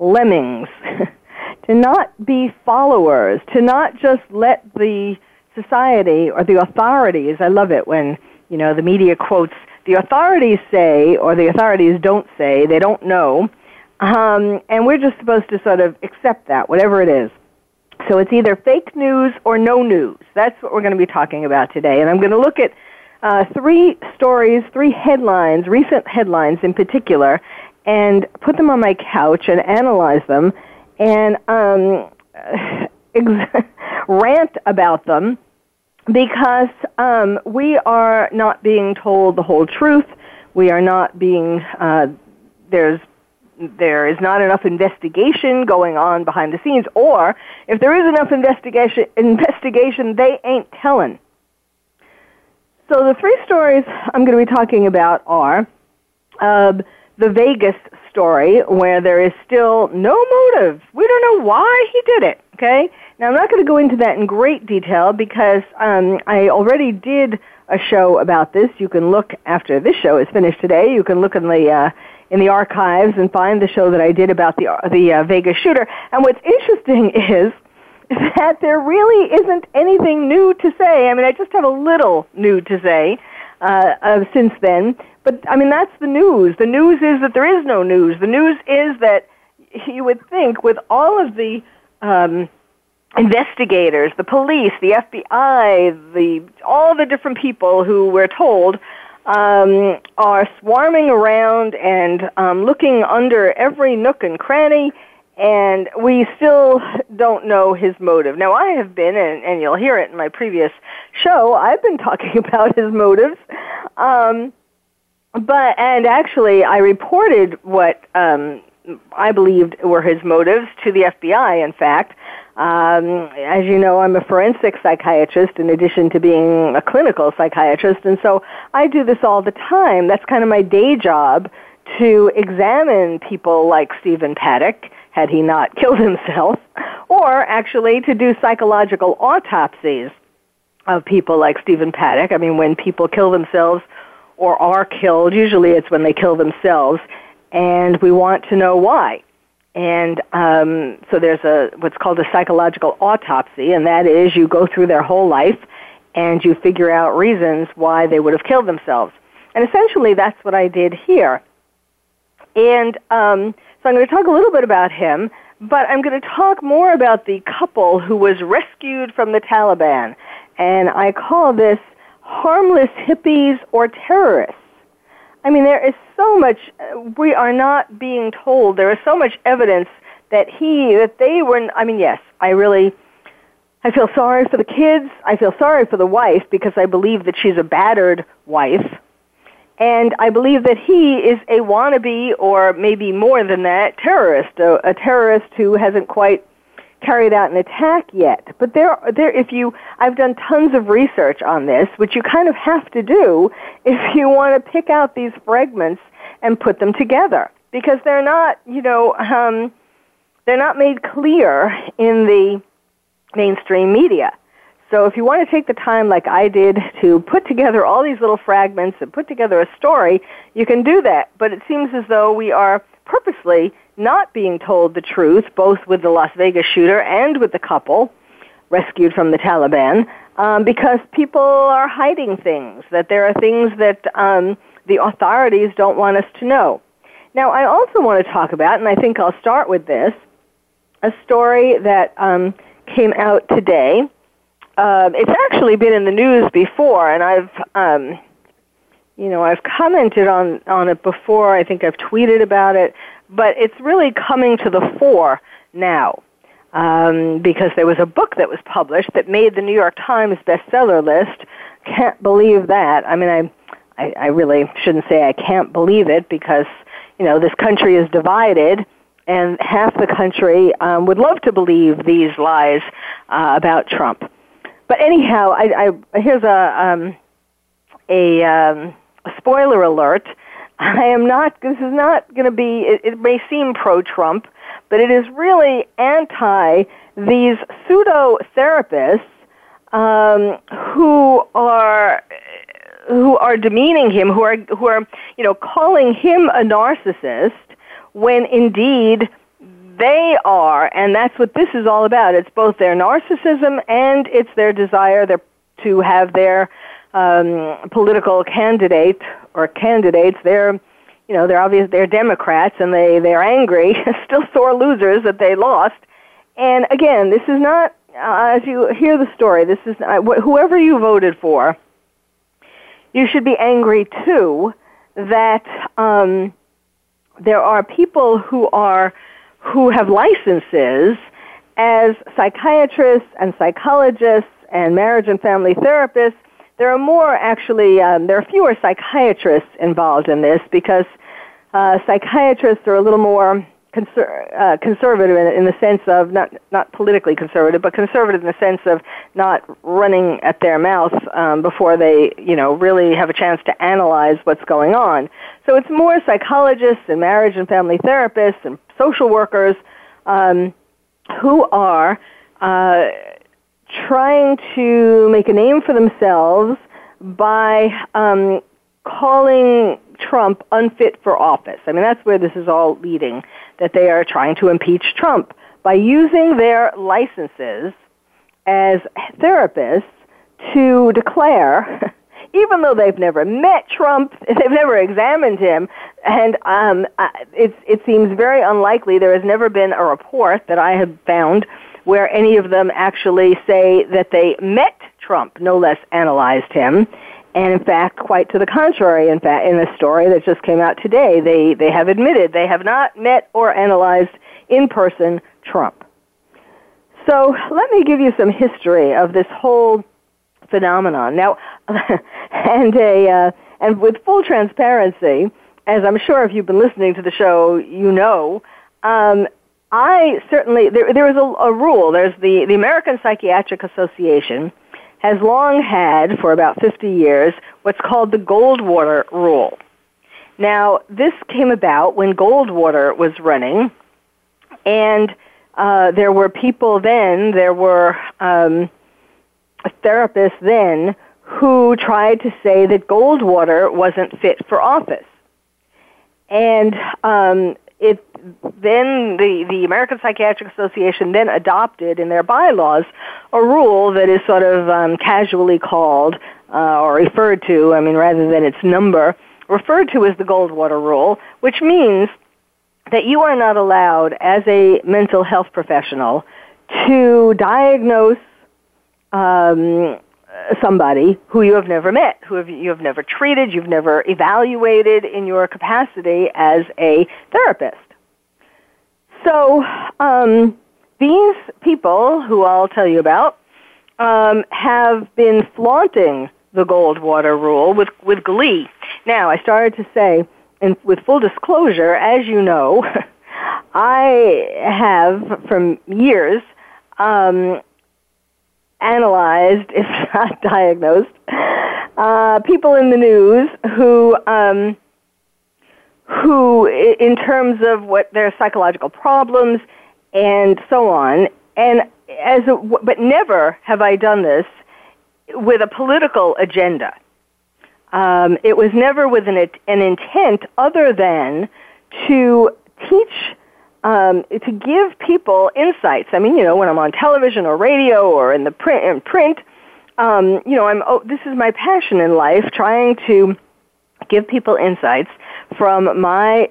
lemmings, to not be followers, to not just let the society or the authorities, I love it when, you know, the media quotes, the authorities say or the authorities don't say, they don't know, and we're just supposed to sort of accept that, whatever it is. So it's either fake news or no news. That's what we're going to be talking about today, and I'm going to look at three headlines, recent headlines in particular, and put them on my couch and analyze them and rant about them because we are not being told the whole truth. We are not being, there is not enough investigation going on behind the scenes, or if there is enough investigation, they ain't telling. So the three stories I'm going to be talking about are the Vegas story, where there is still no motive. We don't know why he did it, okay? Now, I'm not going to go into that in great detail because I already did a show about this. You can look, after this show is finished today, you can look in the archives and find the show that I did about the Vegas shooter. And what's interesting is that there really isn't anything new to say. I mean, I just have a little new to say since then. But, I mean, that's the news. The news is that there is no news. The news is that you would think with all of the investigators, the police, the FBI, all the different people who we're told are swarming around and looking under every nook and cranny, and we still don't know his motive. Now, I have been, and you'll hear it in my previous show, I've been talking about his motives. And actually, I reported what I believed were his motives to the FBI, in fact. As you know, I'm a forensic psychiatrist in addition to being a clinical psychiatrist, and so I do this all the time. That's kind of my day job, to examine people like Stephen Paddock, had he not killed himself, or actually to do psychological autopsies of people like Stephen Paddock. I mean, when people kill themselves or are killed, usually it's when they kill themselves, and we want to know why. And so there's what's called a psychological autopsy, and that is you go through their whole life and you figure out reasons why they would have killed themselves. And essentially that's what I did here. And so I'm going to talk a little bit about him, but I'm going to talk more about the couple who was rescued from the Taliban. And I call this harmless hippies or terrorists. I mean, there is so much we are not being told. There is so much evidence that they were, I mean, yes, I feel sorry for the kids. I feel sorry for the wife because I believe that she's a battered wife. And I believe that he is a wannabe, or maybe more than that, terrorist, a terrorist who hasn't quite carried out an attack yet. But I've done tons of research on this, which you kind of have to do if you want to pick out these fragments and put them together, because they're not, they're not made clear in the mainstream media. So if you want to take the time, like I did, to put together all these little fragments and put together a story, you can do that. But it seems as though we are purposely not being told the truth, both with the Las Vegas shooter and with the couple, rescued from the Taliban, because people are hiding things, that there are things that the authorities don't want us to know. Now, I also want to talk about, and I think I'll start with this, a story that came out today. It's actually been in the news before, and I've commented on it before. I think I've tweeted about it, but it's really coming to the fore now, because there was a book that was published that made the New York Times bestseller list. Can't believe that. I mean, I really shouldn't say I can't believe it, because, you know, this country is divided, and half the country would love to believe these lies about Trump. But anyhow, here's a spoiler alert. This is not going to be, it may seem pro-Trump, but it is really anti these pseudo-therapists who are demeaning him, who are calling him a narcissist, when indeed they are, and that's what this is all about. It's both their narcissism and it's their desire to have their political candidate or candidates. They're Democrats, and they're angry, still sore losers that they lost. And again, this is not, as you hear the story, this is not, whoever you voted for, you should be angry too that there are people who have licenses as psychiatrists and psychologists and marriage and family therapists. There are fewer psychiatrists involved in this, because psychiatrists are a little more conservative in the sense of not politically conservative, but conservative in the sense of not running at their mouth before they, really have a chance to analyze what's going on. So it's more psychologists and marriage and family therapists and social workers who are trying to make a name for themselves by calling Trump unfit for office. I mean, that's where this is all leading, that they are trying to impeach Trump by using their licenses as therapists to declare, even though they've never met Trump, they've never examined him, and it seems very unlikely. There has never been a report that I have found where any of them actually say that they met Trump, no less analyzed him. And in fact, quite to the contrary, in fact, in a story that just came out today, they have admitted they have not met or analyzed in person Trump. So let me give you some history of this whole phenomenon. Now, and with full transparency, as I'm sure if you've been listening to the show, I certainly, there is a rule. There's the American Psychiatric Association has long had, for about 50 years, what's called the Goldwater Rule. Now, this came about when Goldwater was running, and there were people then, there were therapists then, who tried to say that Goldwater wasn't fit for office. And the American Psychiatric Association then adopted in their bylaws a rule that is sort of casually called or referred to, I mean, rather than its number, referred to as the Goldwater Rule, which means that you are not allowed as a mental health professional to diagnose somebody who you have never met, who you have never treated, you've never evaluated in your capacity as a therapist. So these people, who I'll tell you about, have been flaunting the Goldwater Rule with glee. Now, I started to say, and with full disclosure, as you know, I have, from years, analyzed, if not diagnosed, people in the news who, in terms of what their psychological problems and so on, but never have I done this with a political agenda. It was never with an intent other than to teach to give people insights. I mean, you know, when I'm on television or radio or in the print, you know, this is my passion in life, trying to give people insights from my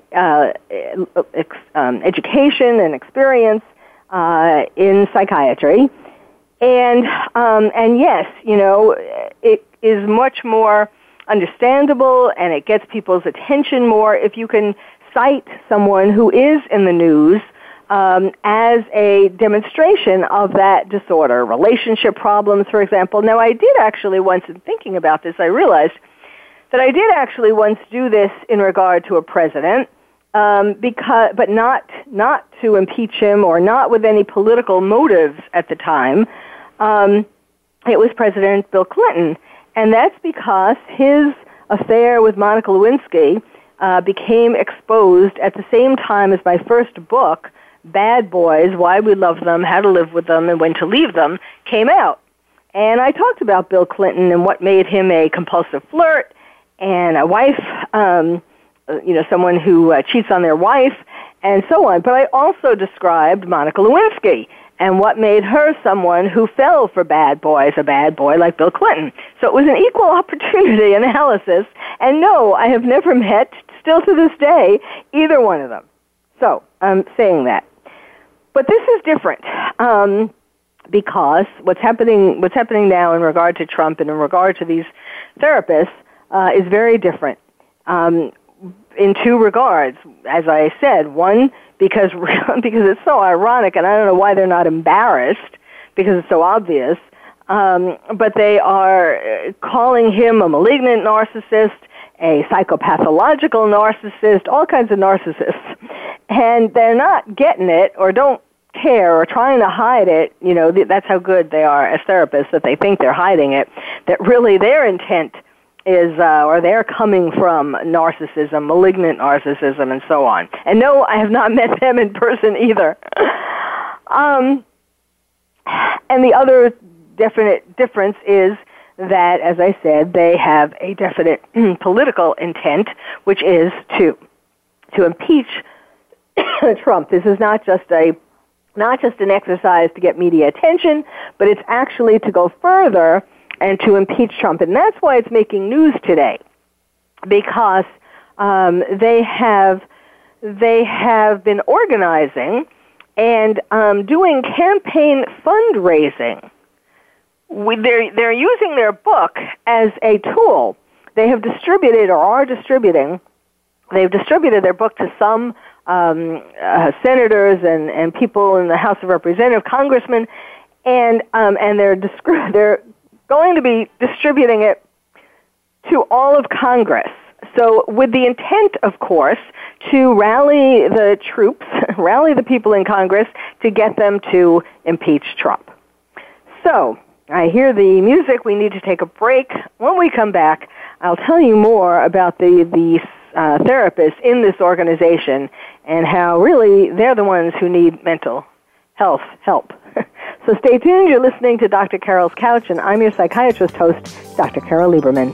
education and experience in psychiatry. And yes, you know, it is much more understandable and it gets people's attention more if you can cite someone who is in the news as a demonstration of that disorder. Relationship problems, for example. Now, I did actually once, in thinking about this, I realized that I did actually once do this in regard to a president, but not to impeach him or not with any political motives at the time. It was President Bill Clinton, and that's because his affair with Monica Lewinsky became exposed at the same time as my first book, Bad Boys, Why We Love Them, How to Live With Them, and When to Leave Them, came out. And I talked about Bill Clinton and what made him a compulsive flirt and a wife, you know, someone who cheats on their wife, and so on. But I also described Monica Lewinsky and what made her someone who fell for bad boys, a bad boy like Bill Clinton. So it was an equal opportunity analysis, and no, I have never met, still to this day, either one of them. So I'm saying that. But this is different, because what's happening now in regard to Trump and in regard to these therapists is very different in two regards. As I said, one, because it's so ironic, and I don't know why they're not embarrassed, because it's so obvious, but they are calling him a malignant narcissist, a psychopathological narcissist, all kinds of narcissists. And they're not getting it or don't care or trying to hide it. You know, that's how good they are as therapists, that they think they're hiding it, that really their intent is, or they're coming from narcissism, malignant narcissism, and so on. And no, I have not met them in person either. And the other definite difference is that, as I said, they have a definite political intent, which is to impeach Trump. This is not just an exercise to get media attention, but it's actually to go further and to impeach Trump. And that's why it's making news today, because they have been organizing and doing campaign fundraising. They're using their book as a tool. They have distributed or are distributing. They've distributed their book to some senators and people in the House of Representatives, congressmen, and they're going to be distributing it to all of Congress. So with the intent, of course, to rally the troops, rally the people in Congress to get them to impeach Trump. So I hear the music. We need to take a break. When we come back, I'll tell you more about the therapists in this organization and how really they're the ones who need mental health help. So stay tuned. You're listening to Dr. Carol's Couch, and I'm your psychiatrist host, Dr. Carol Lieberman.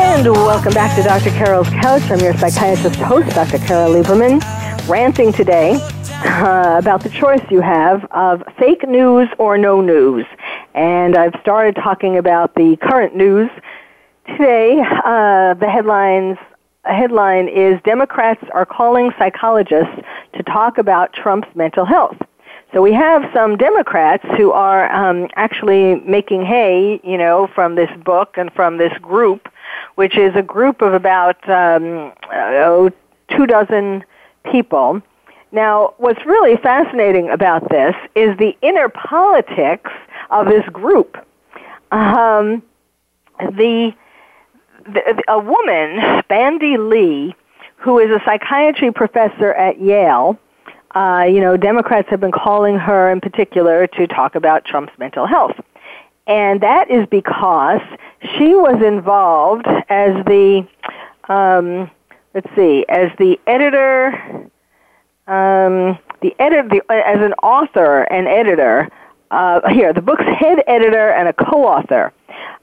And welcome back to Dr. Carol's Couch. I'm your psychiatrist host, Dr. Carol Lieberman, ranting today about the choice you have of fake news or no news. And I've started talking about the current news today. A headline is Democrats are calling psychologists to talk about Trump's mental health. So we have some Democrats who are actually making hay, you know, from this book and from this group, which is a group of about 24 people. Now, what's really fascinating about this is the inner politics of this group. A woman, Bandy Lee, who is a psychiatry professor at Yale. Democrats have been calling her in particular to talk about Trump's mental health. And that is because she was involved as the, the book's head editor and a co-author.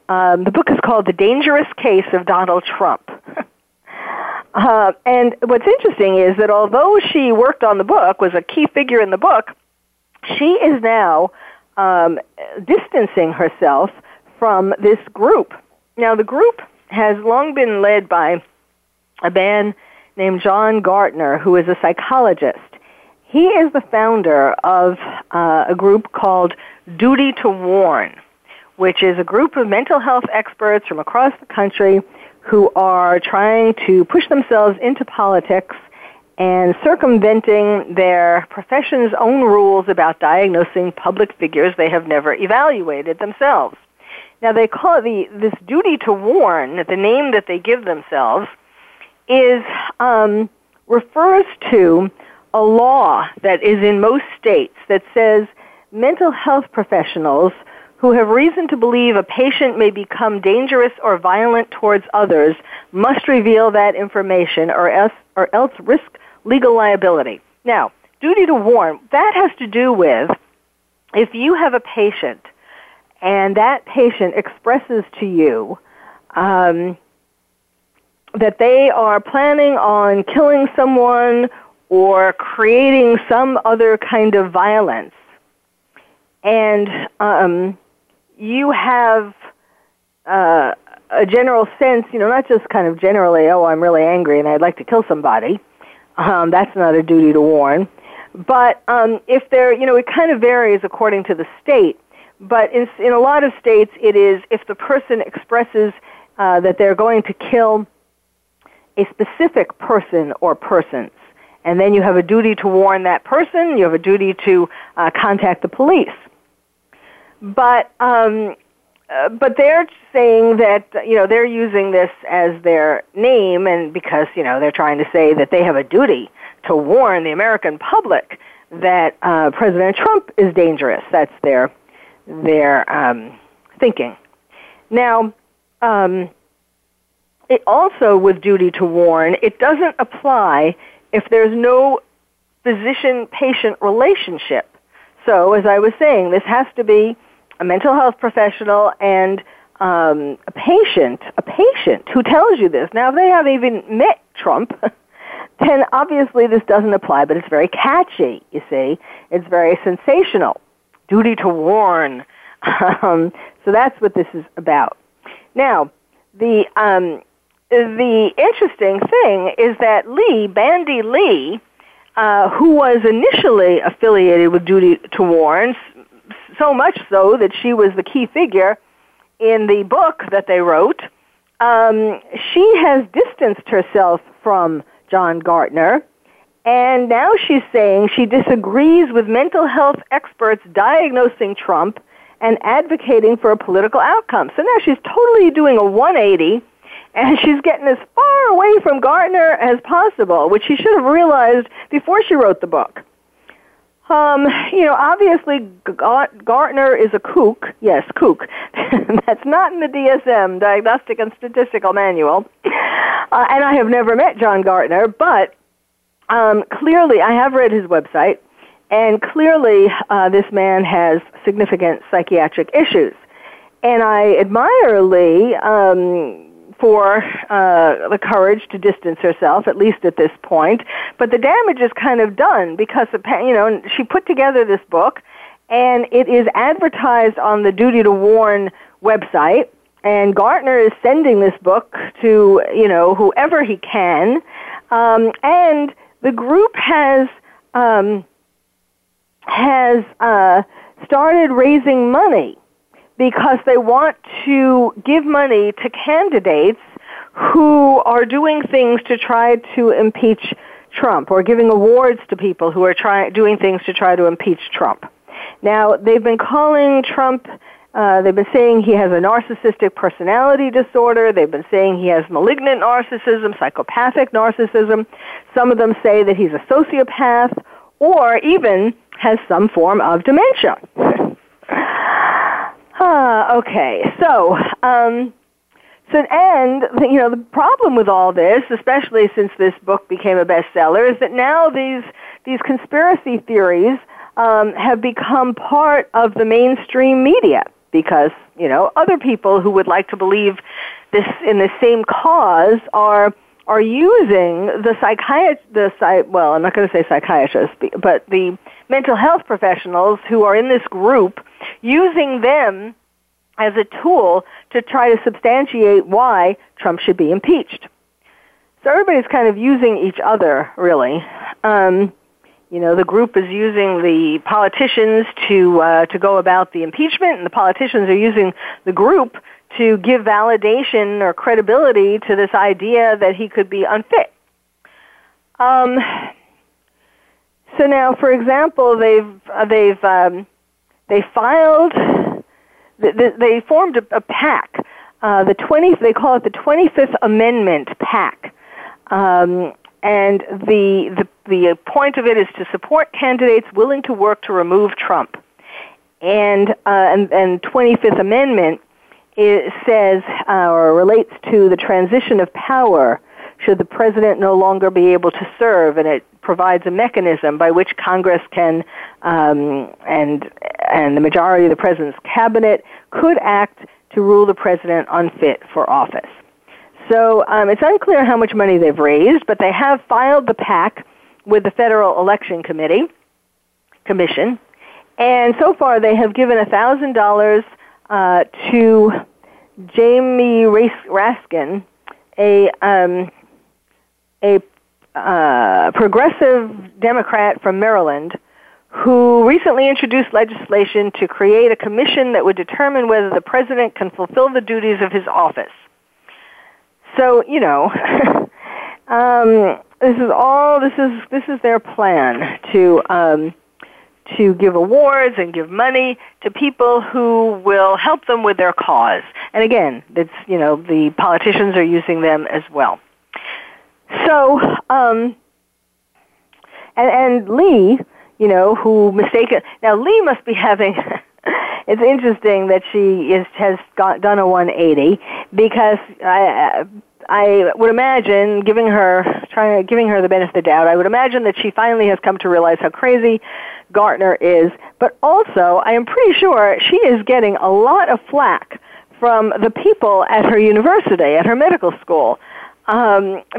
The book is called The Dangerous Case of Donald Trump. And what's interesting is that although she worked on the book, was a key figure in the book, she is now distancing herself from this group. Now, the group has long been led by a man named John Gartner, who is a psychologist. He is the founder of a group called Duty to Warn, which is a group of mental health experts from across the country who are trying to push themselves into politics and circumventing their profession's own rules about diagnosing public figures they have never evaluated themselves. Now, they call this duty to warn, the name that they give themselves, is refers to a law that is in most states that says mental health professionals who have reason to believe a patient may become dangerous or violent towards others must reveal that information or else risk legal liability. Now, duty to warn, that has to do with if you have a patient and that patient expresses to you that they are planning on killing someone or creating some other kind of violence, and you have a general sense, you know, not just kind of generally, oh, I'm really angry and I'd like to kill somebody. That's not a duty to warn. But if there, you know, it kind of varies according to the state. But in a lot of states, it is if the person expresses that they're going to kill a specific person or persons, and then you have a duty to warn that person, you have a duty to contact the police. But they're saying that, you know, they're using this as their name, and because, you know, they're trying to say that they have a duty to warn the American public that President Trump is dangerous. That's their thinking. Now, it also, with duty to warn, it doesn't apply if there's no physician-patient relationship. So, as I was saying, this has to be a mental health professional and a patient who tells you this. Now, if they haven't even met Trump, then obviously this doesn't apply, but it's very catchy, you see. It's very sensational. Duty to warn. So that's what this is about. Now, the interesting thing is that Bandy Lee, who was initially affiliated with Duty to Warn, so much so that she was the key figure in the book that they wrote, she has distanced herself from John Gartner, and now she's saying she disagrees with mental health experts diagnosing Trump and advocating for a political outcome. So now she's totally doing a 180, and she's getting as far far away from Gartner as possible, which she should have realized before she wrote the book. Obviously, Gartner is a kook. Yes, kook. That's not in the DSM, Diagnostic and Statistical Manual. And I have never met John Gartner, but clearly I have read his website, and clearly this man has significant psychiatric issues. And I admire Lee for the courage to distance herself, at least at this point. But the damage is kind of done because, she put together this book, and it is advertised on the Duty to Warn website. And Gartner is sending this book to, whoever he can. And the group has started raising money, because they want to give money to candidates who are doing things to try to impeach Trump, or giving awards to people who are doing things to try to impeach Trump. Now, they've been calling Trump, they've been saying he has a narcissistic personality disorder. They've been saying he has malignant narcissism, psychopathic narcissism. Some of them say that he's a sociopath, or even has some form of dementia. So the problem with all this, especially since this book became a bestseller, is that now these conspiracy theories have become part of the mainstream media, because, other people who would like to believe this in the same cause are using I'm not going to say psychiatrists, but the mental health professionals who are in this group, using them as a tool to try to substantiate why Trump should be impeached. So everybody's kind of using each other, really. The group is using the politicians to go about the impeachment, and the politicians are using the group to give validation or credibility to this idea that he could be unfit. So now, for example, they formed a pack. They call it the 25th Amendment pack, and the point of it is to support candidates willing to work to remove Trump. And 25th Amendment says, or relates to the transition of power should the president no longer be able to serve, and it provides a mechanism by which Congress can, and the majority of the president's cabinet could act to rule the president unfit for office. So it's unclear how much money they've raised, but they have filed the PAC with the Federal Election Commission, and so far they have given $1,000 to Jamie Raskin, a progressive Democrat from Maryland, who recently introduced legislation to create a commission that would determine whether the president can fulfill the duties of his office. So, this is their plan to give awards and give money to people who will help them with their cause. And again, it's, the politicians are using them as well. So, and Lee, Lee must be having, it's interesting that she has done a 180, because I would imagine, giving her the benefit of the doubt, I would imagine that she finally has come to realize how crazy Gartner is, but also I am pretty sure she is getting a lot of flack from the people at her university, at her medical school,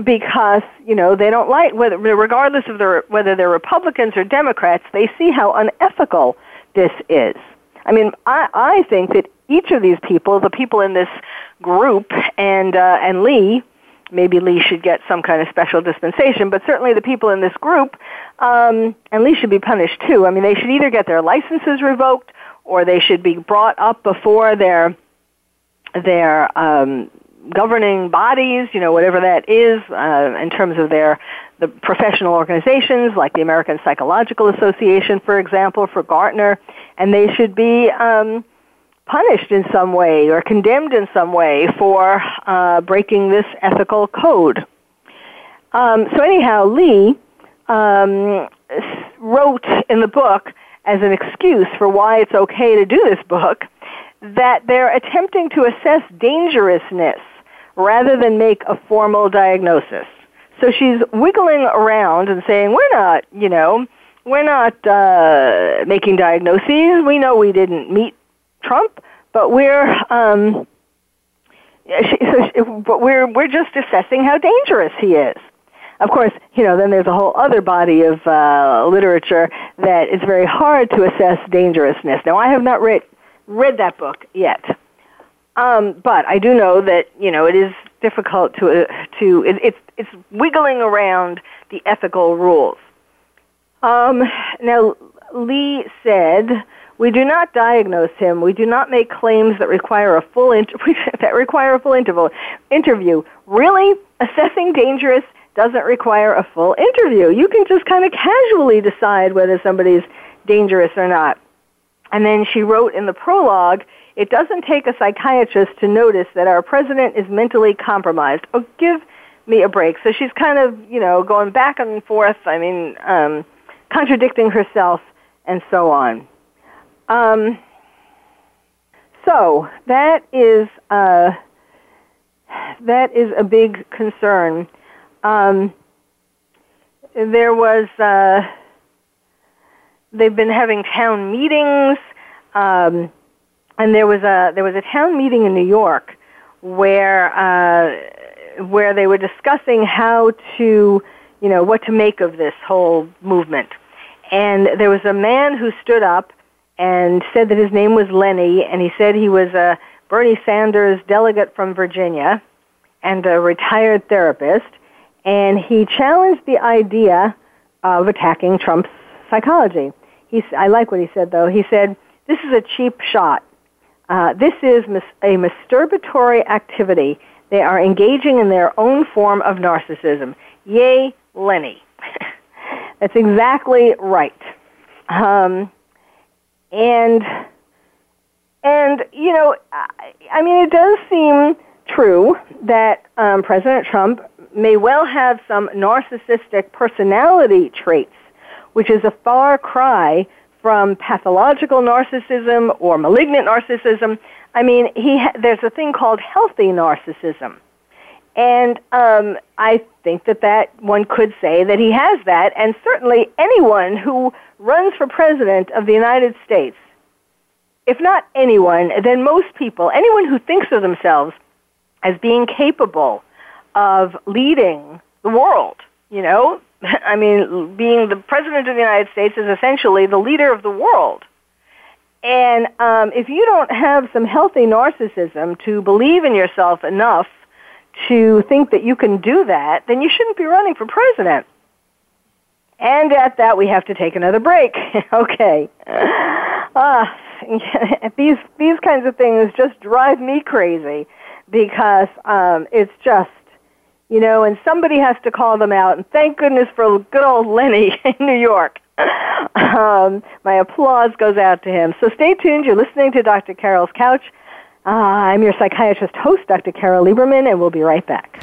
because, they don't like, regardless of whether they're Republicans or Democrats, they see how unethical this is. I mean, I think that each of these people, the people in this group, and Lee, maybe Lee should get some kind of special dispensation, but certainly the people in this group, and Lee should be punished too. I mean, they should either get their licenses revoked, or they should be brought up before their governing bodies, whatever that is, in terms of the professional organizations, like the American Psychological Association, for example, for Gartner, and they should be punished in some way or condemned in some way for breaking this ethical code. So anyhow, Lee wrote in the book as an excuse for why it's okay to do this book that they're attempting to assess dangerousness rather than make a formal diagnosis. So she's wiggling around and saying, we're not making diagnoses. We know we didn't meet Trump, but we're just assessing how dangerous he is. Of course, then there's a whole other body of literature that it's very hard to assess dangerousness. Now, I have not read that book yet, but I do know that it is difficult it's wiggling around the ethical rules. Now, Lee said, "We do not diagnose him. We do not make claims that require a full interview. Really, assessing dangerous doesn't require a full interview. You can just kind of casually decide whether somebody's dangerous or not." And then she wrote in the prologue, "It doesn't take a psychiatrist to notice that our president is mentally compromised." Oh, give me a break. So she's kind of, going back and forth. I mean, contradicting herself and so on. So that is a big concern. There was they've been having town meetings, and there was a town meeting in New York where they were discussing how to what to make of this whole movement, and there was a man who stood up and said that his name was Lenny, and he said he was a Bernie Sanders delegate from Virginia and a retired therapist, and he challenged the idea of attacking Trump's psychology. I like what he said, though. He said, "This is a cheap shot. This is a masturbatory activity. They are engaging in their own form of narcissism. Yay, Lenny." That's exactly right. And I mean, it does seem true that President Trump may well have some narcissistic personality traits, which is a far cry from pathological narcissism or malignant narcissism. I mean, there's a thing called healthy narcissism, and I think that one could say that he has that, and certainly anyone who runs for president of the United States, if not anyone, then most people, anyone who thinks of themselves as being capable of leading the world, I mean, being the president of the United States is essentially the leader of the world. And if you don't have some healthy narcissism to believe in yourself enough to think that you can do that, then you shouldn't be running for president. And at that, we have to take another break. Okay. These kinds of things just drive me crazy because it's just, and somebody has to call them out. And thank goodness for good old Lenny in New York. My applause goes out to him. So stay tuned. You're listening to Dr. Carol's Couch. I'm your psychiatrist host, Dr. Carol Lieberman, and we'll be right back.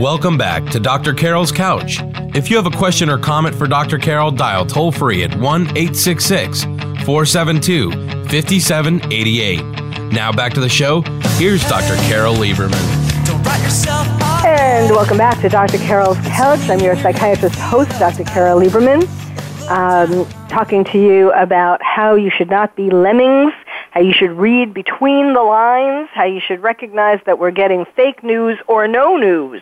Welcome back to Dr. Carol's Couch. If you have a question or comment for Dr. Carol, dial toll free at 1-866-472-5788. Now back to the show. Here's Dr. Carol Lieberman. And welcome back to Dr. Carol's Couch. I'm your psychiatrist host, Dr. Carol Lieberman, talking to you about how you should not be lemmings, how you should read between the lines, how you should recognize that we're getting fake news or no news.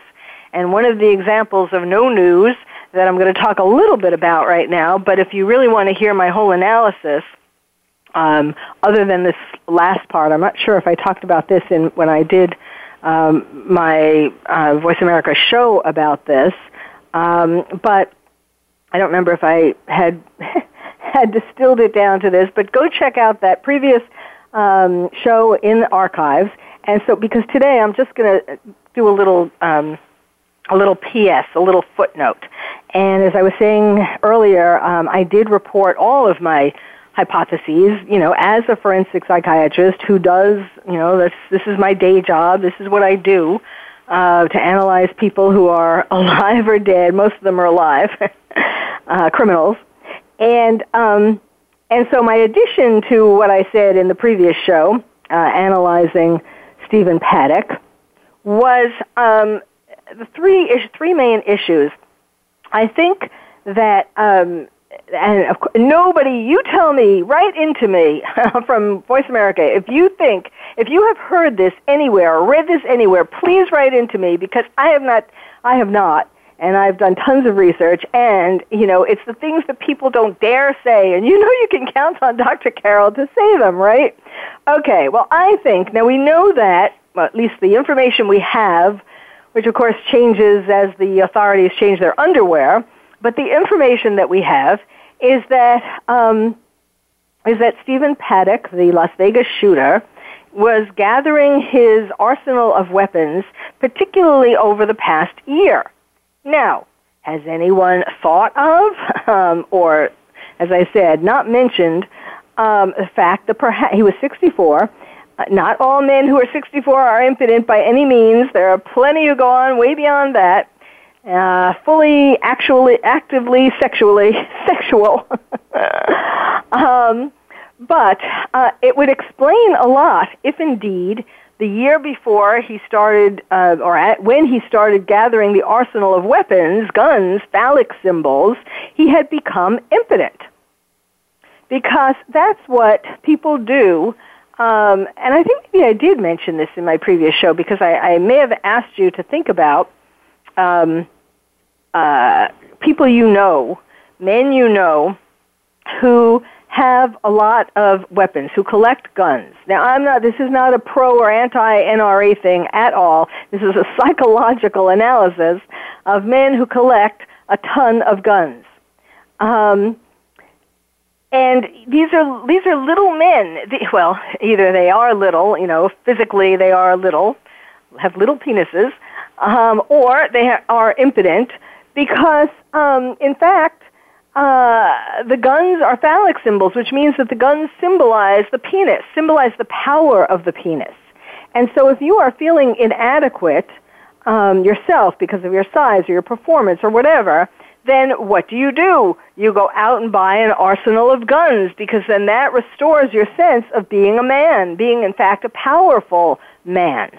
And one of the examples of no news that I'm going to talk a little bit about right now, but if you really want to hear my whole analysis, other than this last part, I'm not sure if I talked about this when I did my Voice America show about this, but I don't remember if I had distilled it down to this, but go check out that previous show in the archives. And so, because today I'm just going to do a little PS, a little footnote. And as I was saying earlier, I did report all of my hypotheses, you know, as a forensic psychiatrist who does, you know, this is my day job, this is what I do, to analyze people who are alive or dead. Most of them are alive, criminals. And so my addition to what I said in the previous show, analyzing Stephen Paddock, was the three main issues. I think that and of course, nobody, you tell me, right into me from Voice America, if you have heard this anywhere or read this anywhere, please write into me, because I have not, and I've done tons of research, and, you know, it's the things that people don't dare say, and you know you can count on Dr. Carol to say them, right? Okay, well, I think, now we know that, well, at least the information we have, which of course changes as the authorities change their underwear, but the information that we have is that Stephen Paddock, the Las Vegas shooter, was gathering his arsenal of weapons, particularly over the past year. Now, has anyone thought of, or as I said, not mentioned, the fact that perhaps he was 64. Not all men who are 64 are impotent by any means. There are plenty who go on way beyond that. Fully, actually, actively, sexual. But it would explain a lot if indeed the year before he started, when he started gathering the arsenal of weapons, guns, phallic symbols, he had become impotent. Because that's what people do, and I think maybe I did mention this in my previous show, because I may have asked you to think about people you know, men you know, who have a lot of weapons, who collect guns. Now, this is not a pro or anti-NRA thing at all. This is a psychological analysis of men who collect a ton of guns. And these are little men. Well, either they are little, you know, physically they are little, have little penises, or they are impotent because, in fact, the guns are phallic symbols, which means that the guns symbolize the penis, symbolize the power of the penis. And so if you are feeling inadequate yourself because of your size or your performance or whatever, then what do? You go out and buy an arsenal of guns, because then that restores your sense of being a man, being, in fact, a powerful man.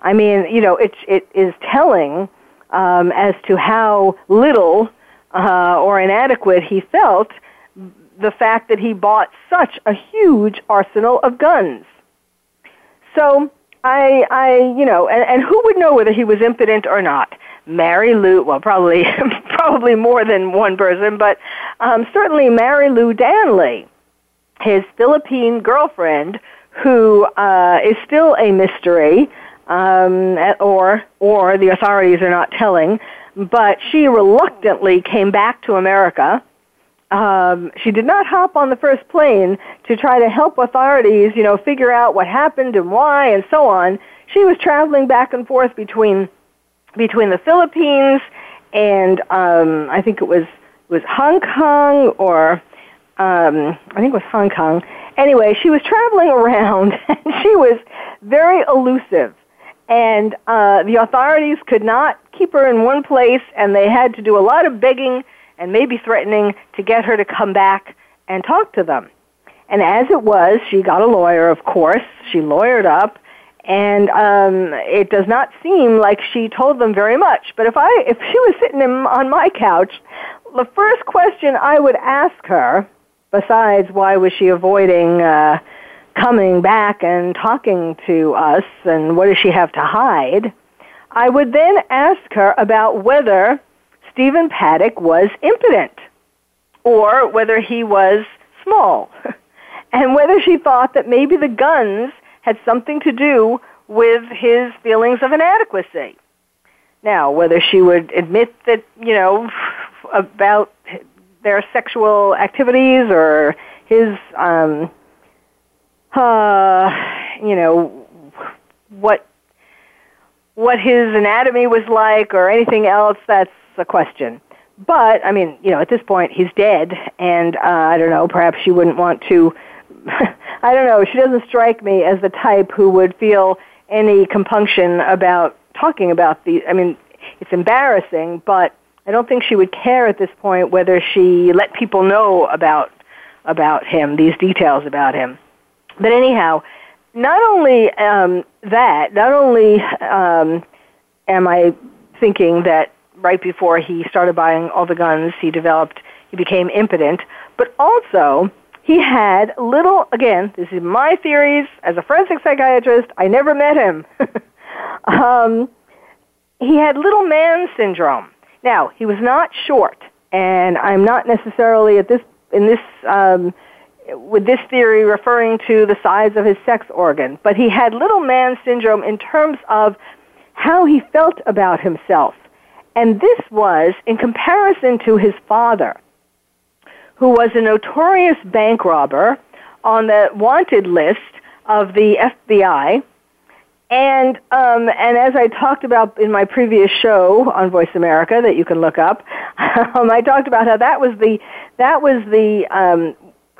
I mean, you know, it is telling as to how little or inadequate he felt, the fact that he bought such a huge arsenal of guns. So and who would know whether he was impotent or not? Mary Lou, well, probably more than one person, but certainly Mary Lou Danley, his Philippine girlfriend, who is still a mystery. Or the authorities are not telling, but she reluctantly came back to America. She did not hop on the first plane to try to help authorities, you know, figure out what happened and why and so on. She was traveling back and forth between the Philippines and I think it was Hong Kong or I think it was Hong Kong. Anyway, she was traveling around, and she was very elusive. And the authorities could not keep her in one place, and they had to do a lot of begging and maybe threatening to get her to come back and talk to them. And as it was, she got a lawyer, of course. She lawyered up, and it does not seem like she told them very much. But if she was sitting on my couch, the first question I would ask her, besides why was she avoiding coming back and talking to us and what does she have to hide, I would then ask her about whether Stephen Paddock was impotent or whether he was small and whether she thought that maybe the guns had something to do with his feelings of inadequacy. Now, whether she would admit that, you know, about their sexual activities or his, you know, what his anatomy was like or anything else, that's a question. But, I mean, you know, at this point, he's dead, and I don't know, perhaps she wouldn't want to, I don't know, she doesn't strike me as the type who would feel any compunction about talking about the, I mean, it's embarrassing, but I don't think she would care at this point whether she let people know about him, these details about him. But anyhow, not only am I thinking that right before he started buying all the guns, he became impotent, but also he had little, again, this is my theories, as a forensic psychiatrist, I never met him. He had little man syndrome. Now, he was not short, and I'm not necessarily with this theory referring to the size of his sex organ, but he had little man syndrome in terms of how he felt about himself. And this was in comparison to his father, who was a notorious bank robber on the wanted list of the FBI. And as I talked about in my previous show on Voice America that you can look up, I talked about how that was the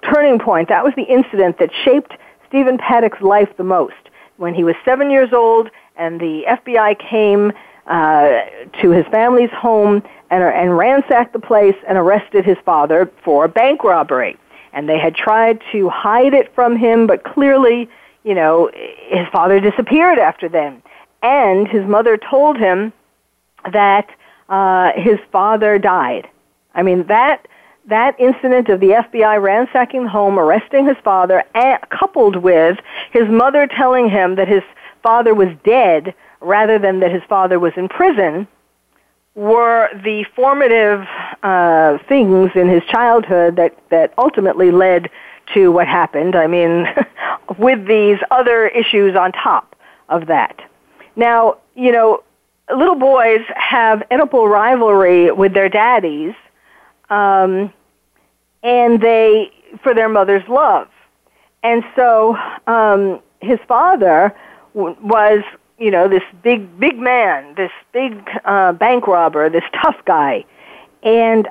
turning point. That was the incident that shaped Stephen Paddock's life the most. When he was 7 years old, and the FBI came to his family's home and ransacked the place and arrested his father for bank robbery. And they had tried to hide it from him, but clearly, you know, his father disappeared after then. And his mother told him that his father died. I mean, that incident of the FBI ransacking the home, arresting his father, coupled with his mother telling him that his father was dead rather than that his father was in prison, were the formative things in his childhood that ultimately led to what happened, I mean, with these other issues on top of that. Now, you know, little boys have Oedipal rivalry with their daddies, and they, for their mother's love. And so his father was, you know, this big man, this big bank robber, this tough guy. And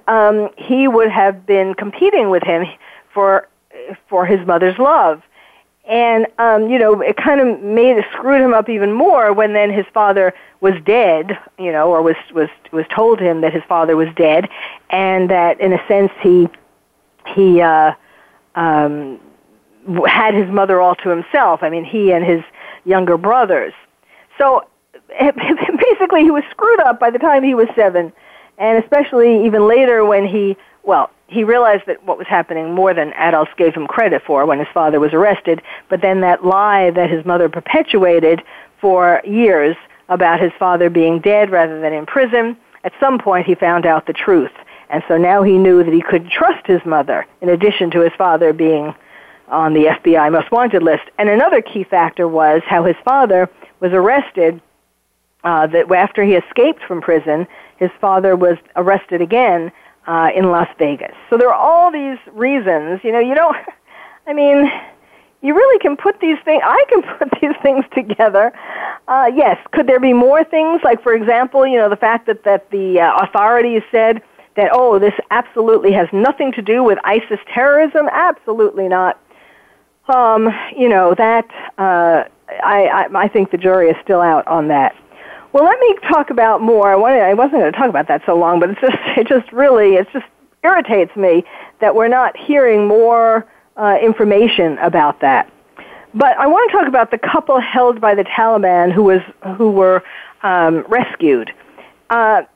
he would have been competing with him for his mother's love. And, you know, it kind of screwed him up even more when then his father was dead, you know, or was told him that his father was dead, and that in a sense he had his mother all to himself. I mean, he and his younger brothers. So basically he was screwed up by the time he was 7, and especially even later when he realized that what was happening more than adults gave him credit for when his father was arrested, but then that lie that his mother perpetuated for years about his father being dead rather than in prison, at some point he found out the truth. And so now he knew that he couldn't trust his mother, in addition to his father being on the FBI Most Wanted list. And another key factor was how his father was arrested, that after he escaped from prison, his father was arrested again in Las Vegas. So there are all these reasons, you know, you really can put these things, I can put these things together. Yes, could there be more things? Like, for example, you know, the fact that the authorities said that, oh, this absolutely has nothing to do with ISIS terrorism? Absolutely not. I think the jury is still out on that. Well, let me talk about more. I wasn't going to talk about that so long, but it just irritates me that we're not hearing more information about that. But I want to talk about the couple held by the Taliban who were rescued. Caitlin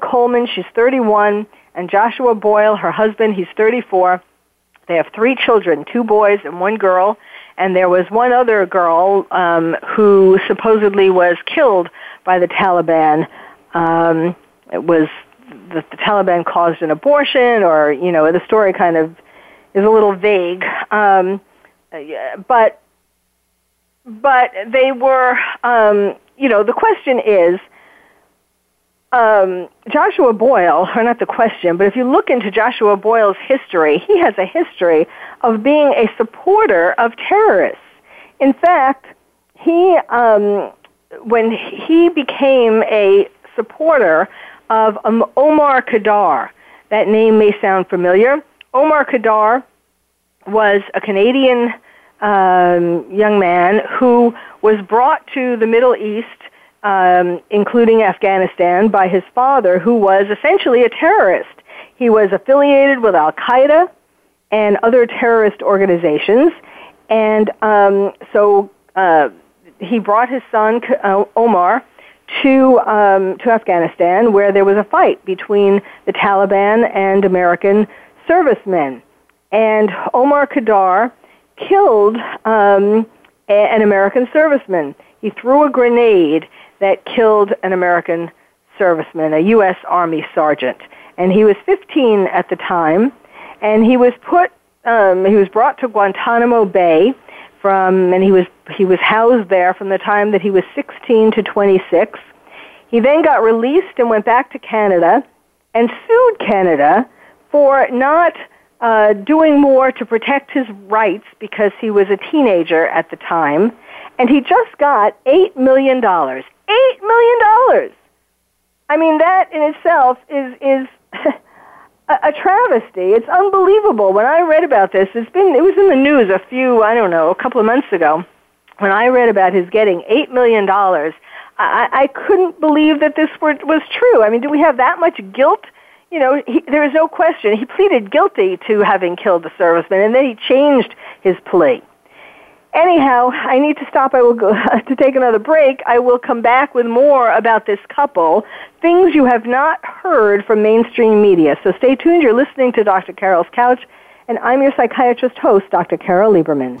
Coleman, she's 31, and Joshua Boyle, her husband, he's 34. They have 3 children, 2 boys and 1 girl, and there was one other girl who supposedly was killed by the Taliban. It was that the Taliban caused an abortion, or, you know, the story kind of is a little vague. But they were, the question is, Joshua Boyle, or not the question, but if you look into Joshua Boyle's history, he has a history of being a supporter of terrorists. In fact, when he became a supporter of Omar Khadr, that name may sound familiar. Omar Khadr was a Canadian young man who was brought to the Middle East, including Afghanistan, by his father, who was essentially a terrorist. He was affiliated with Al-Qaeda and other terrorist organizations, and he brought his son, Omar, to Afghanistan, where there was a fight between the Taliban and American servicemen. And Omar Khadr killed an American serviceman. He threw a grenade that killed an American serviceman, a U.S. Army sergeant, and he was 15 at the time. And he was brought to Guantanamo Bay, and he was housed there from the time that he was 16 to 26. He then got released and went back to Canada and sued Canada for not doing more to protect his rights, because he was a teenager at the time. And he just got $8 million. $8 million! I mean, that in itself is a travesty. It's unbelievable. When I read about this, it was in the news a couple of months ago, when I read about his getting $8 million, I couldn't believe that this was true. I mean, do we have that much guilt? You know, there is no question. He pleaded guilty to having killed the serviceman, and then he changed his plea. Anyhow, I need to stop. I will go to take another break. I will come back with more about this couple, things you have not heard from mainstream media. So stay tuned. You're listening to Dr. Carol's Couch, and I'm your psychiatrist host, Dr. Carol Lieberman.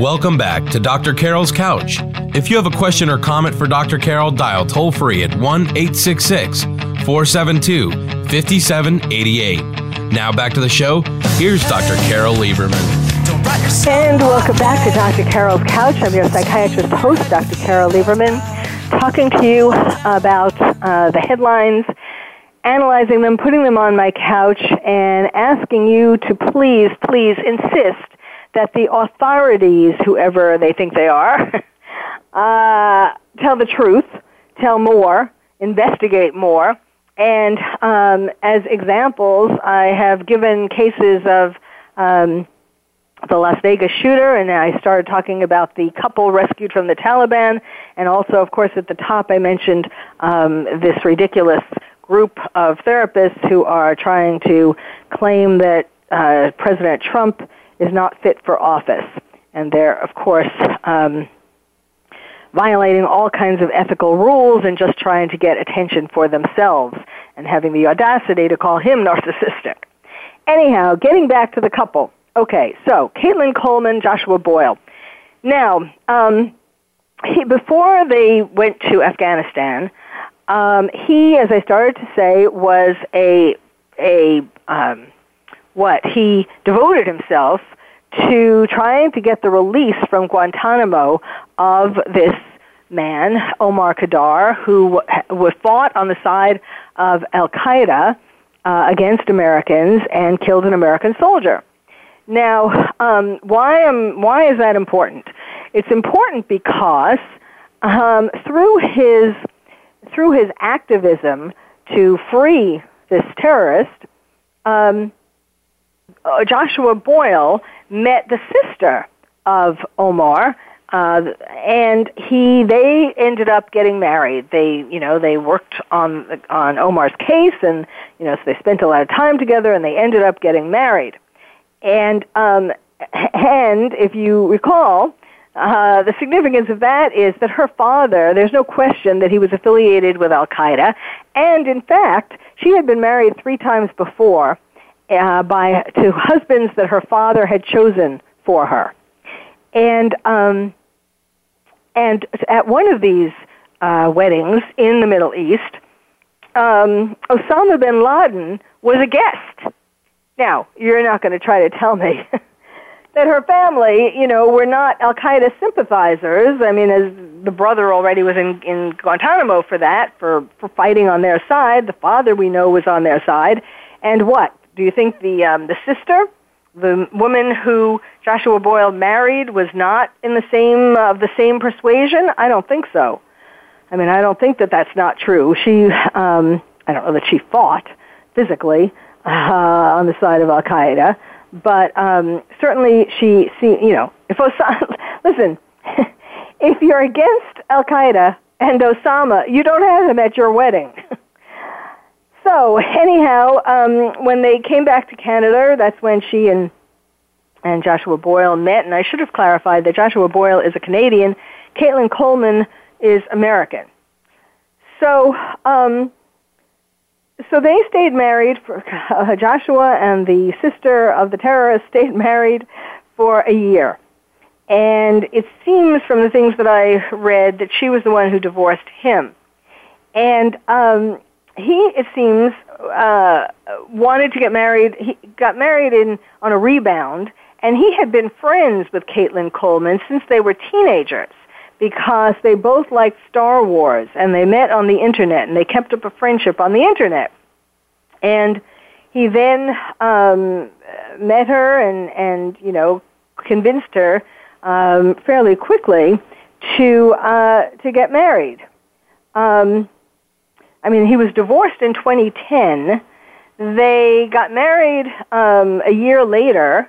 Welcome back to Dr. Carol's Couch. If you have a question or comment for Dr. Carol, dial toll-free at 1-866-472-5788. Now back to the show. Here's Dr. Carol Lieberman. And welcome back to Dr. Carol's Couch. I'm your psychiatrist host, Dr. Carol Lieberman, talking to you about the headlines, analyzing them, putting them on my couch, and asking you to please, please insist that the authorities, whoever they think they are, tell the truth, tell more, investigate more. And as examples, I have given cases of the Las Vegas shooter, and I started talking about the couple rescued from the Taliban, and also, of course, at the top I mentioned this ridiculous group of therapists who are trying to claim that President Trump is not fit for office. And they're, of course, violating all kinds of ethical rules and just trying to get attention for themselves and having the audacity to call him narcissistic. Anyhow, getting back to the couple. Okay, so Caitlin Coleman, Joshua Boyle. Now, before they went to Afghanistan, he, as I started to say, was he devoted himself to trying to get the release from Guantanamo of this man, Omar Khadr, who was fought on the side of al-Qaeda against Americans and killed an American soldier. Now, why is that important? It's important because through his activism to free this terrorist, Joshua Boyle met the sister of Omar, and they ended up getting married. They worked on Omar's case, and so they spent a lot of time together, and they ended up getting married. And if you recall, the significance of that is that her father, there's no question that he was affiliated with al-Qaeda, and in fact, she had been married 3 times before to husbands that her father had chosen for her. And at one of these weddings in the Middle East, Osama bin Laden was a guest. Now, you're not going to try to tell me that her family, were not al-Qaeda sympathizers. I mean, as the brother already was in Guantanamo for fighting on their side. The father, we know, was on their side. And what? Do you think the sister, the woman who Joshua Boyle married, was not in the same persuasion? I don't think so. I mean, I don't think that that's not true. She, I don't know that she fought physically on the side of Al Qaeda, but certainly if Osama, listen, if you're against Al Qaeda and Osama, you don't have him at your wedding. So anyhow, when they came back to Canada, that's when she and Joshua Boyle met. And I should have clarified that Joshua Boyle is a Canadian. Caitlin Coleman is American. So they stayed married. Joshua and the sister of the terrorist stayed married for a year. And it seems from the things that I read that she was the one who divorced him. And he, it seems, wanted to get married. He got married on a rebound, and he had been friends with Caitlin Coleman since they were teenagers because they both liked Star Wars, and they met on the Internet, and they kept up a friendship on the Internet. And he then met her and convinced her fairly quickly to get married. He was divorced in 2010. They got married a year later.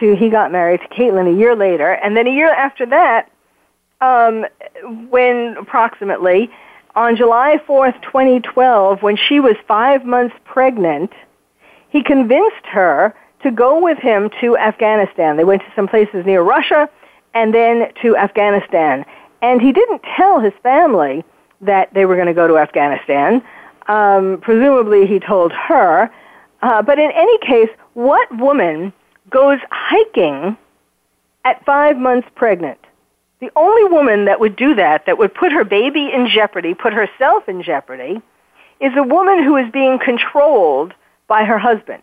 He got married to Caitlin a year later, and then a year after that, when approximately on July 4th, 2012, when she was 5 months pregnant, he convinced her to go with him to Afghanistan. They went to some places near Russia, and then to Afghanistan. And he didn't tell his family that they were going to go to Afghanistan. Presumably he told her. But in any case, what woman goes hiking at 5 months pregnant? The only woman that would do that would put her baby in jeopardy, put herself in jeopardy, is a woman who is being controlled by her husband.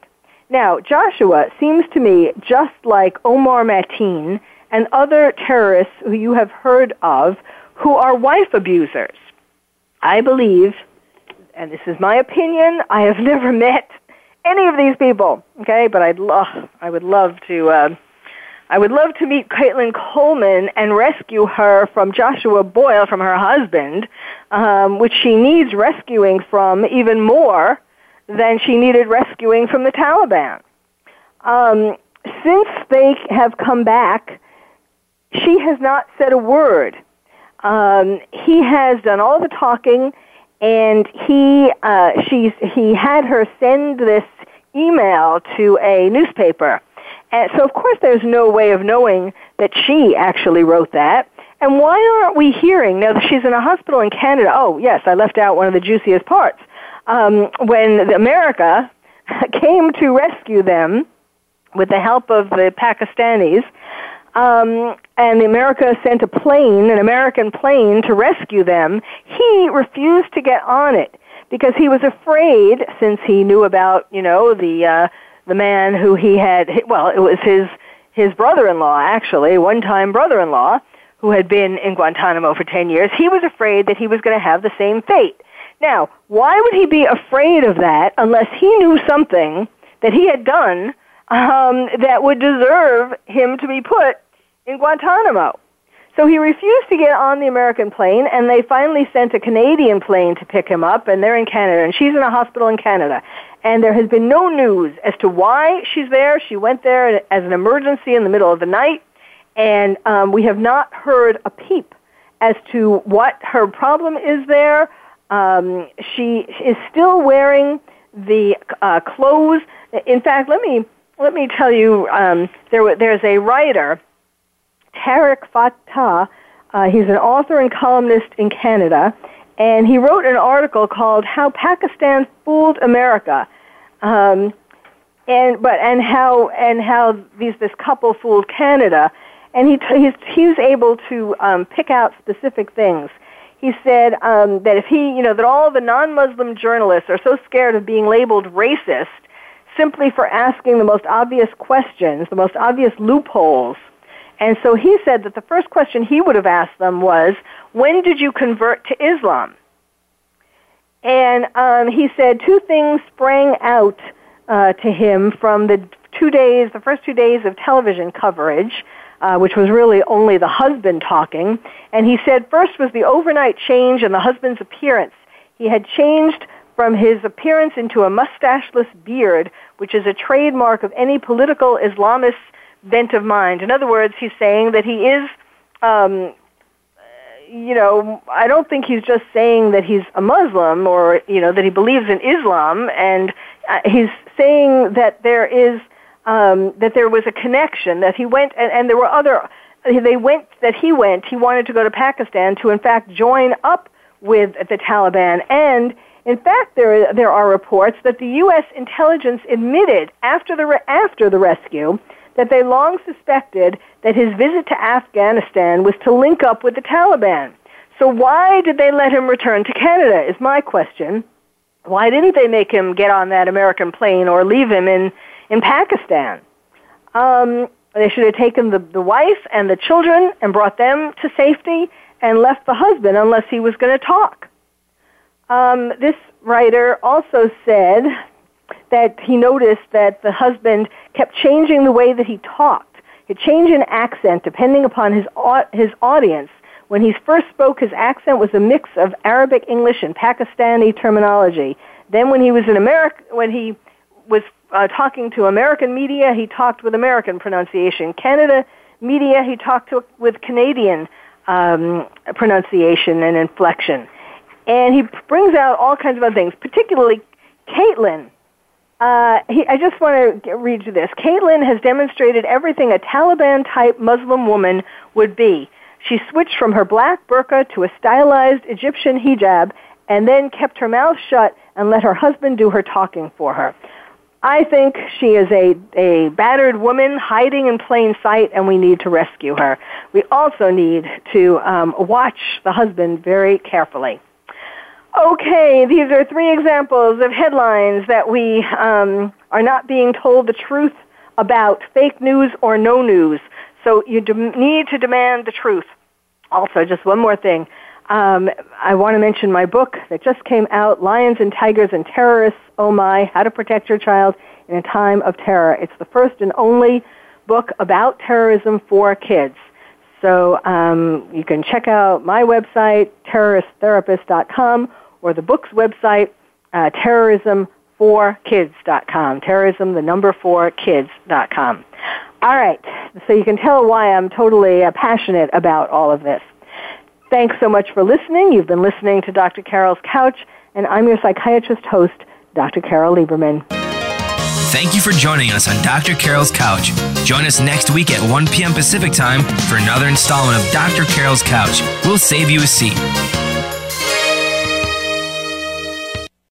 Now, Joshua seems to me just like Omar Mateen and other terrorists who you have heard of who are wife abusers. I believe, and this is my opinion, I have never met any of these people, okay? But I would love to I would love to meet Caitlin Coleman and rescue her from Joshua Boyle, from her husband, which she needs rescuing from even more than she needed rescuing from the Taliban. Since they have come back, she has not said a word. He has done all the talking, and he had her send this email to a newspaper. And so, of course, there's no way of knowing that she actually wrote that. And why aren't we hearing? Now, she's in a hospital in Canada. Oh, yes, I left out one of the juiciest parts. When America came to rescue them with the help of the Pakistanis, and America sent a plane, an American plane, to rescue them, he refused to get on it because he was afraid, since he knew about, the man who he had, well, it was his brother-in-law, actually, one-time brother-in-law, who had been in Guantanamo for 10 years. He was afraid that he was going to have the same fate. Now, why would he be afraid of that unless he knew something that he had done that would deserve him to be put in Guantanamo? So he refused to get on the American plane, and they finally sent a Canadian plane to pick him up, and they're in Canada, and she's in a hospital in Canada. And there has been no news as to why she's there. She went there as an emergency in the middle of the night, and we have not heard a peep as to what her problem is there. She is still wearing the clothes. In fact, let me tell you, there's a writer, Tarek Fatah. He's an author and columnist in Canada, and he wrote an article called "How Pakistan Fooled America," and how this couple fooled Canada, and he's able to pick out specific things. He said that if that all the non-Muslim journalists are so scared of being labeled racist simply for asking the most obvious questions, the most obvious loopholes. And so he said that the first question he would have asked them was, when did you convert to Islam? And he said two things sprang out to him from the first 2 days of television coverage, which was really only the husband talking. And he said first was the overnight change in the husband's appearance. He had changed from his appearance into a mustacheless beard, which is a trademark of any political Islamist bent of mind. In other words, he's saying that he is, I don't think he's just saying that he's a Muslim or, that he believes in Islam. And he's saying that there is, that there was a connection, that he went, and there were other, he wanted to go to Pakistan to, in fact, join up with the Taliban. And in fact, there are reports that the U.S. intelligence admitted after the rescue that they long suspected that his visit to Afghanistan was to link up with the Taliban. So why did they let him return to Canada is my question. Why didn't they make him get on that American plane or leave him in Pakistan? They should have taken the wife and the children and brought them to safety and left the husband unless he was going to talk. This writer also said that he noticed that the husband kept changing the way that he talked. He'd change in accent depending upon his audience. When he first spoke, his accent was a mix of Arabic, English, and Pakistani terminology. Then when he was in America, when he was talking to American media, he talked with American pronunciation. Canada media, he talked with Canadian pronunciation and inflection. And he brings out all kinds of other things, particularly Caitlin. I just want to read you this. Caitlin has demonstrated everything a Taliban-type Muslim woman would be. She switched from her black burqa to a stylized Egyptian hijab and then kept her mouth shut and let her husband do her talking for her. I think she is a battered woman hiding in plain sight, and we need to rescue her. We also need to watch the husband very carefully. Okay, these are three examples of headlines that we are not being told the truth about, fake news or no news. So you need to demand the truth. Also, just one more thing. I want to mention my book that just came out, Lions and Tigers and Terrorists, Oh My, How to Protect Your Child in a Time of Terror. It's the first and only book about terrorism for kids. So you can check out my website, terroristtherapist.com, or the book's website, terrorismforkids.com, terrorism4kids.com. All right, so you can tell why I'm totally passionate about all of this. Thanks so much for listening. You've been listening to Dr. Carol's Couch, and I'm your psychiatrist host, Dr. Carol Lieberman. Thank you for joining us on Dr. Carol's Couch. Join us next week at 1 p.m. Pacific Time for another installment of Dr. Carol's Couch. We'll save you a seat.